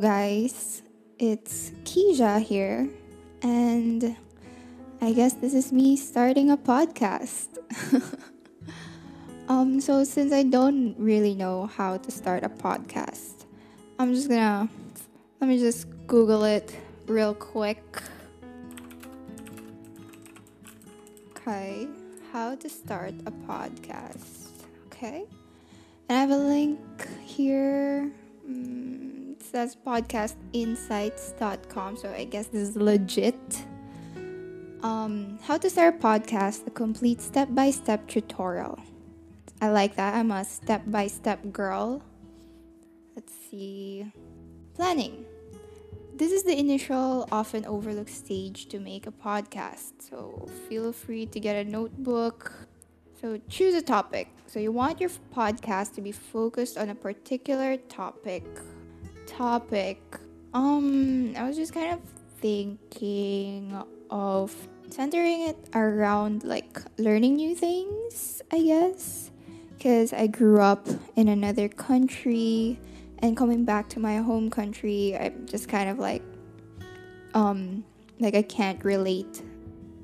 Hello guys, it's Keisha here, and I guess this is me starting a podcast. So since I don't really know how to start a podcast, I'm just gonna, let me just Google it real quick. Okay, how to start a podcast, okay? And I have a link here. It says podcastinsights.com, so I guess this is legit. How to start a podcast, a complete step-by-step tutorial. I like that. I'm a step-by-step girl. Let's see. Planning. This is the initial, often overlooked stage to make a podcast. So feel free to get a notebook. So choose a topic. So you want your podcast to be focused on a particular topic. I was just kind of thinking of centering it around like learning new things, I guess. Because I grew up in another country and coming back to my home country, I'm just kind of like I can't relate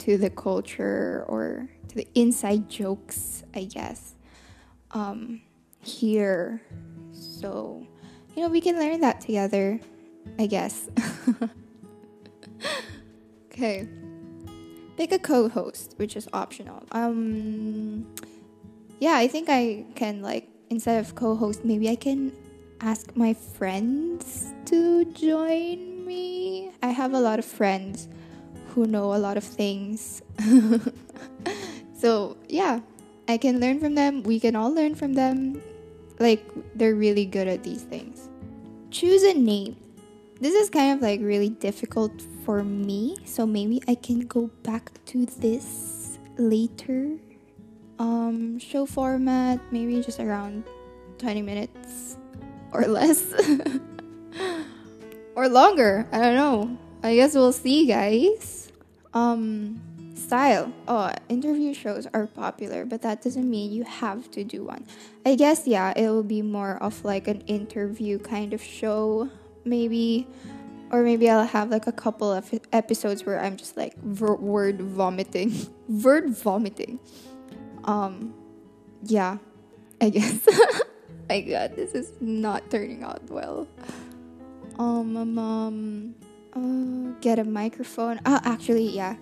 to the culture or to the inside jokes, I guess. Here, so we can learn that together, I guess. Okay, pick a co-host, which is optional. Yeah, I think I can, like, instead of co-host, maybe I can ask my friends to join me. I have a lot of friends who know a lot of things. So yeah, I can learn from them. We can all learn from them. Like, they're really good at these things. Choose a name. This is kind of like really difficult for me, so maybe I can go back to this later. Show format, maybe just around 20 minutes or less. Or longer. I don't know. I guess we'll see, guys. Style. Oh, interview shows are popular, but that doesn't mean you have to do one. I guess, yeah, it will be more of like an interview kind of show, maybe. Or maybe I'll have like a couple of episodes where I'm just like word vomiting. Word vomiting. Yeah, I guess. My God, this is not turning out well. Get a microphone. Actually, yeah,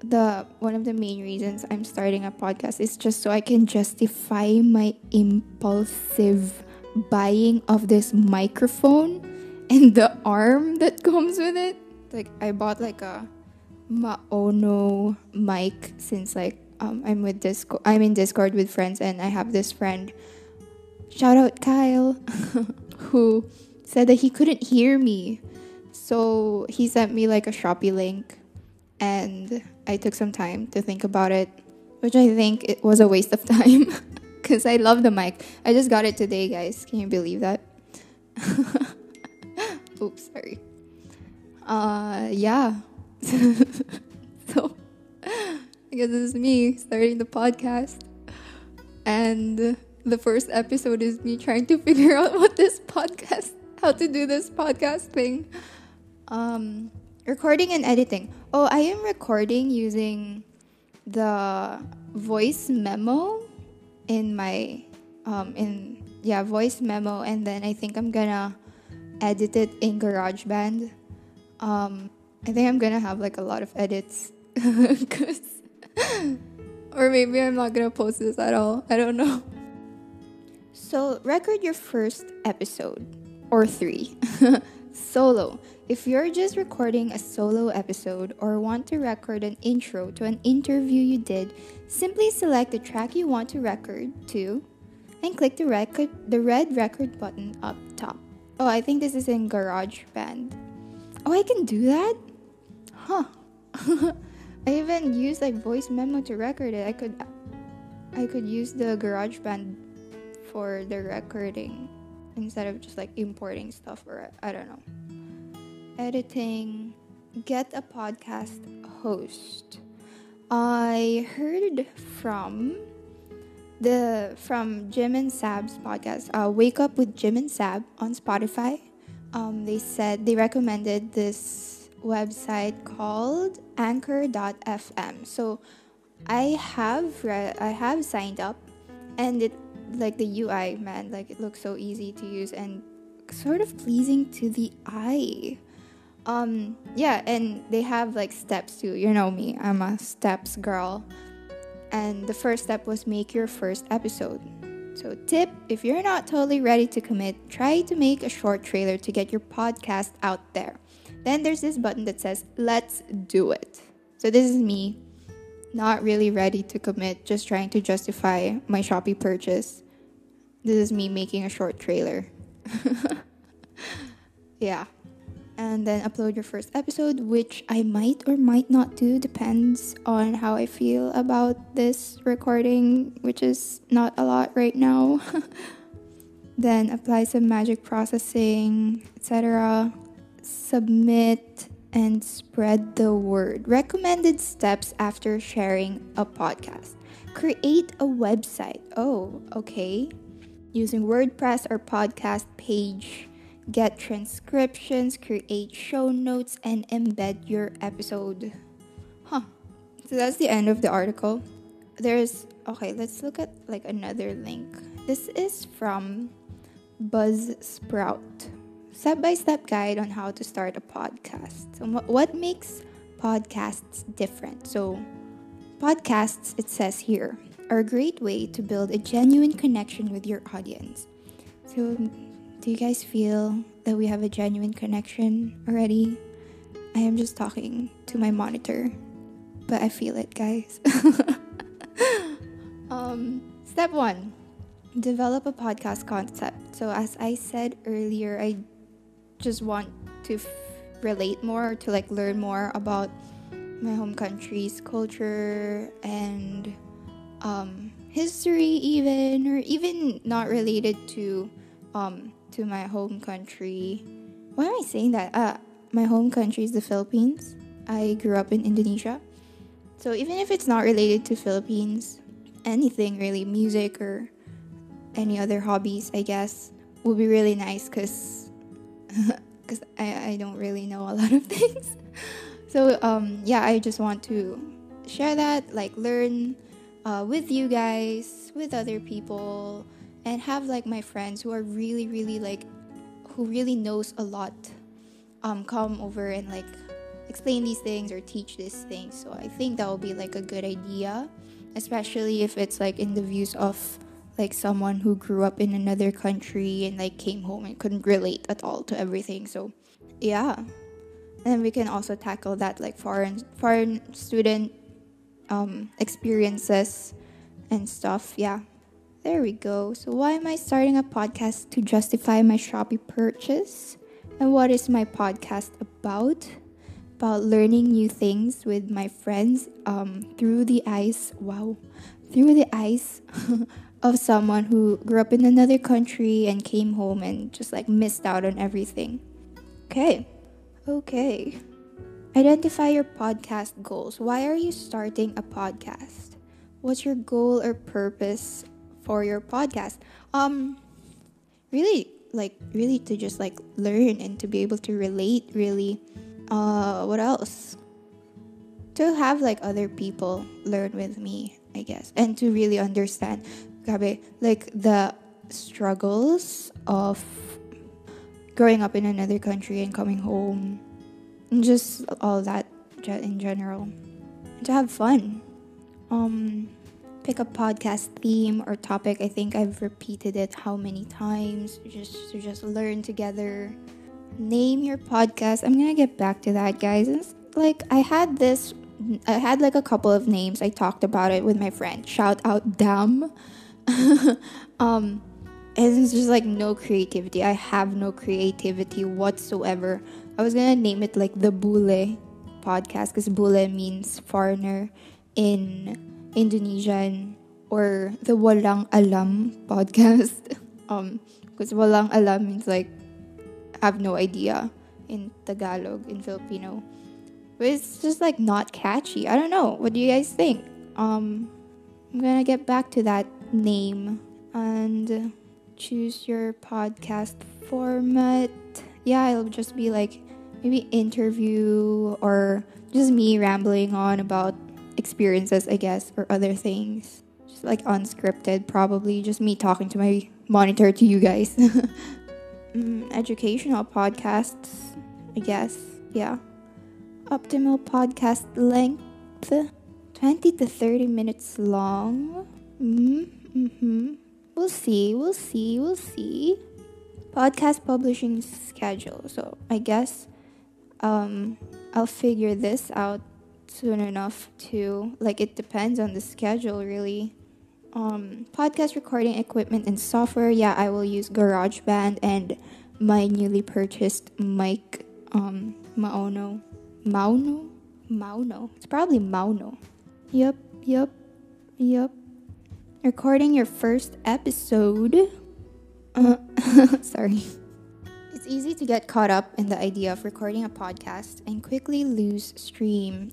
the one of the main reasons I'm starting a podcast is just so I can justify my impulsive buying of this microphone and the arm that comes with it. Like, I bought like a Maono mic since like I'm in Discord with friends, and I have this friend, shout out Kyle, who said that he couldn't hear me. So he sent me like a Shopee link, and I took some time to think about it, which I think it was a waste of time because I love the mic. I just got it today, guys. Can you believe that? Oops, sorry. Yeah. So I guess this is me starting the podcast, and the first episode is me trying to figure out how to do this podcast thing. Recording and editing. Oh, I am recording using the voice memo in my voice memo, and then I think I'm gonna edit it in GarageBand. I think I'm gonna have like a lot of edits, or maybe I'm not gonna post this at all. I don't know. So record your first episode or 3. Solo. If you're just recording a solo episode or want to record an intro to an interview you did, simply select the track you want to record to and click the red record button up top. Oh, I think this is in GarageBand. Oh, I can do that? Huh. I even used like voice memo to record it. I could use the GarageBand for the recording, instead of just like importing stuff, or I don't know. Editing. Get a podcast host. I heard from Jim and Sab's podcast, Wake Up with Jim and Sab on Spotify, they said they recommended this website called anchor.fm. So I have signed up, and it, like, the UI, man, like, it looks so easy to use and sort of pleasing to the eye. Yeah, and they have, like, steps too. You know me, I'm a steps girl. And the first step was make your first episode. So tip, if you're not totally ready to commit, try to make a short trailer to get your podcast out there. Then there's this button that says, let's do it. So this is me, not really ready to commit, just trying to justify my Shopee purchase. This is me making a short trailer. Yeah. And then upload your first episode, which I might or might not do, depends on how I feel about this recording, which is not a lot right now. Then apply some magic processing, etc. Submit and spread the word. Recommended steps after sharing a podcast. Create a website. Oh, okay. Using WordPress or podcast page. Get transcriptions, create show notes, and embed your episode. So that's the end of the article. Let's look at, like, another link. This is from Buzzsprout. Step-by-step guide on how to start a podcast. So what makes podcasts different? So podcasts, it says here, are a great way to build a genuine connection with your audience. So do you guys feel that we have a genuine connection already? I am just talking to my monitor, but I feel it, guys. Step 1. Develop a podcast concept. So as I said earlier, I just want to relate more, or to, like, learn more about my home country's culture and history even, or even not related to my home country. Why am I saying that? My home country is the Philippines. I grew up in Indonesia. So even if it's not related to Philippines, anything really, music or any other hobbies, I guess, would be really nice because I don't really know a lot of things. So I just want to share that, like, learn with you guys, with other people, and have, like, my friends who are really, really, like, who really knows a lot come over and, like, explain these things or teach these things. So I think that will be, like, a good idea, especially if it's, like, in the views of, like, someone who grew up in another country and, like, came home and couldn't relate at all to everything. So yeah, and we can also tackle that, like, foreign student experiences and stuff. Yeah. There we go. So why am I starting a podcast? To justify my Shopee purchase. And what is my podcast about? About learning new things with my friends through the eyes. Wow. Through the eyes of someone who grew up in another country and came home and just, like, missed out on everything. Okay. Identify your podcast goals. Why are you starting a podcast? What's your goal or purpose for your podcast? Really to just, like, learn and to be able to relate, really. What else? To have, like, other people learn with me, I guess, and to really understand, like, the struggles of growing up in another country and coming home, and just all that in general. To have fun. Pick a podcast theme or topic. I think I've repeated it how many times, just to just learn together. Name your podcast. I'm gonna get back to that, guys. It's like I had like a couple of names. I talked about it with my friend. Shout out Dam. And it's just like no creativity. I have no creativity whatsoever. I was gonna name it like the Bule podcast, because Bule means foreigner in Indonesian, or the Walang Alam podcast, because Walang Alam means, like, I have no idea in Tagalog, in Filipino, but it's just, like, not catchy. I don't know, what do you guys think? I'm gonna get back to that name. And choose your podcast format. yeah, it'll just be like maybe interview or just me rambling on about experiences, I guess, or other things. Just like unscripted, probably. Just me talking to my monitor to you guys. Educational podcasts, I guess. Yeah. Optimal podcast length, 20 to 30 minutes long. We'll see. Podcast publishing schedule. So I guess I'll figure this out soon enough too. Like, it depends on the schedule, really. Podcast recording equipment and software. Yeah, I will use GarageBand and my newly purchased mic, Maono. It's probably Maono. Yup. Recording your first episode. Sorry. It's easy to get caught up in the idea of recording a podcast and quickly lose steam,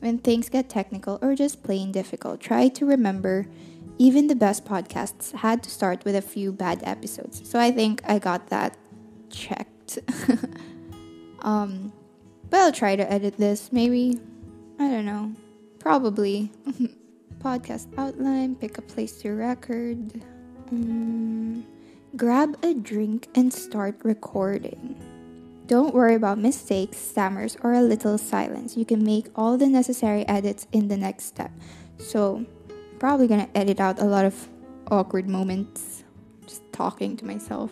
when things get technical or just plain difficult. Try to remember, even the best podcasts had to start with a few bad episodes. So I think I got that checked. But I'll try to edit this. Maybe, I don't know. Probably. Podcast outline, pick a place to record, grab a drink and start recording. Don't worry about mistakes, stammers, or a little silence. You can make all the necessary edits in the next step. So, I'm probably gonna edit out a lot of awkward moments, just talking to myself.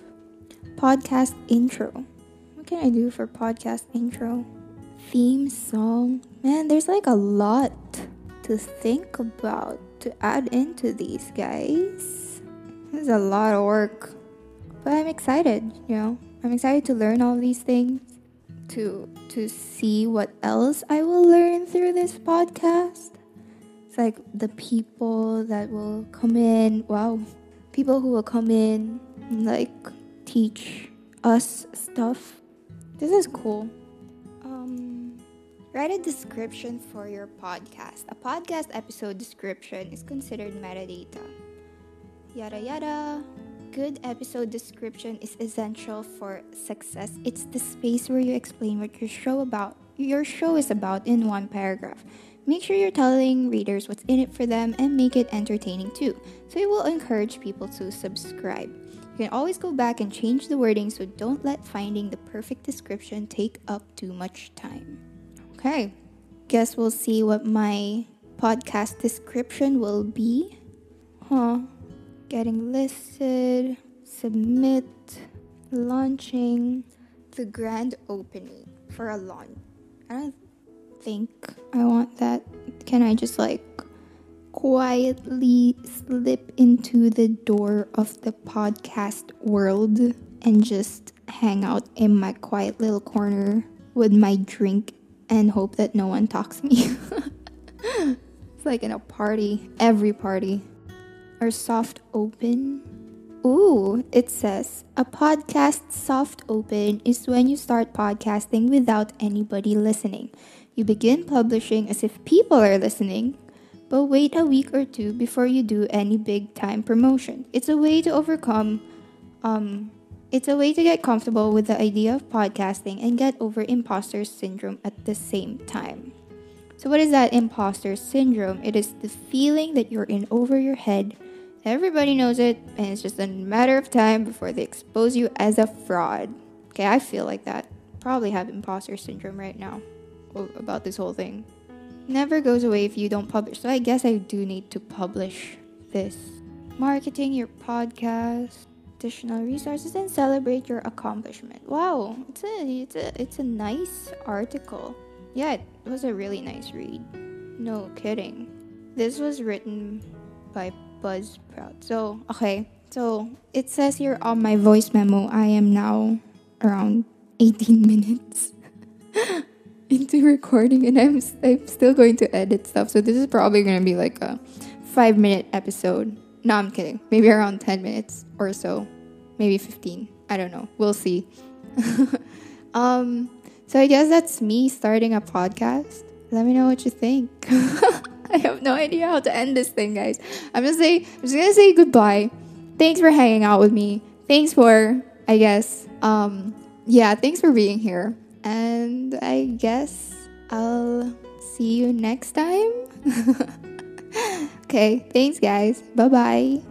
Podcast intro. What can I do for podcast intro? Theme song. Man, there's like a lot to think about, to add into these, guys. This is a lot of work, but I'm excited, you know. I'm excited to learn all these things, to see what else I will learn through this podcast. It's like the people that will come in, people who will come in and like teach us stuff. This is cool. Write a description for your podcast. A podcast episode description is considered metadata. Yada yada. Good episode description is essential for success. It's the space where you explain what your show is about in one paragraph. Make sure you're telling readers what's in it for them and make it entertaining too, so it will encourage people to subscribe. You can always go back and change the wording, so don't let finding the perfect description take up too much time. Okay, guess we'll see what my podcast description will be. Getting listed, submit, launching, the grand opening for a launch. I don't think I want that. Can I just like quietly slip into the door of the podcast world and just hang out in my quiet little corner with my drink and hope that no one talks me? It's like in a party. Every party. Or soft open. Ooh, it says, a podcast soft open is when you start podcasting without anybody listening. You begin publishing as if people are listening, but wait a week or two before you do any big time promotion. It's a way to get comfortable with the idea of podcasting and get over imposter syndrome at the same time. So what is that imposter syndrome? It is the feeling that you're in over your head. Everybody knows it, and it's just a matter of time before they expose you as a fraud. Okay, I feel like that. Probably have imposter syndrome right now about this whole thing. Never goes away if you don't publish. So I guess I do need to publish this. Marketing your podcast. Additional resources and celebrate your accomplishment. Wow, it's a nice article. Yeah, it was a really nice read. No kidding. This was written by Buzzsprout. So it says here on my voice memo, I am now around 18 minutes into recording, and I'm still going to edit stuff. So this is probably gonna be like a 5-minute episode. No, I'm kidding. Maybe around 10 minutes or so. Maybe 15. I don't know. We'll see. So I guess that's me starting a podcast. Let me know what you think. I have no idea how to end this thing, guys. I'm just gonna say goodbye. Thanks for hanging out with me. Thanks for I guess. Yeah, thanks for being here. And I guess I'll see you next time. Okay, thanks guys. Bye-bye.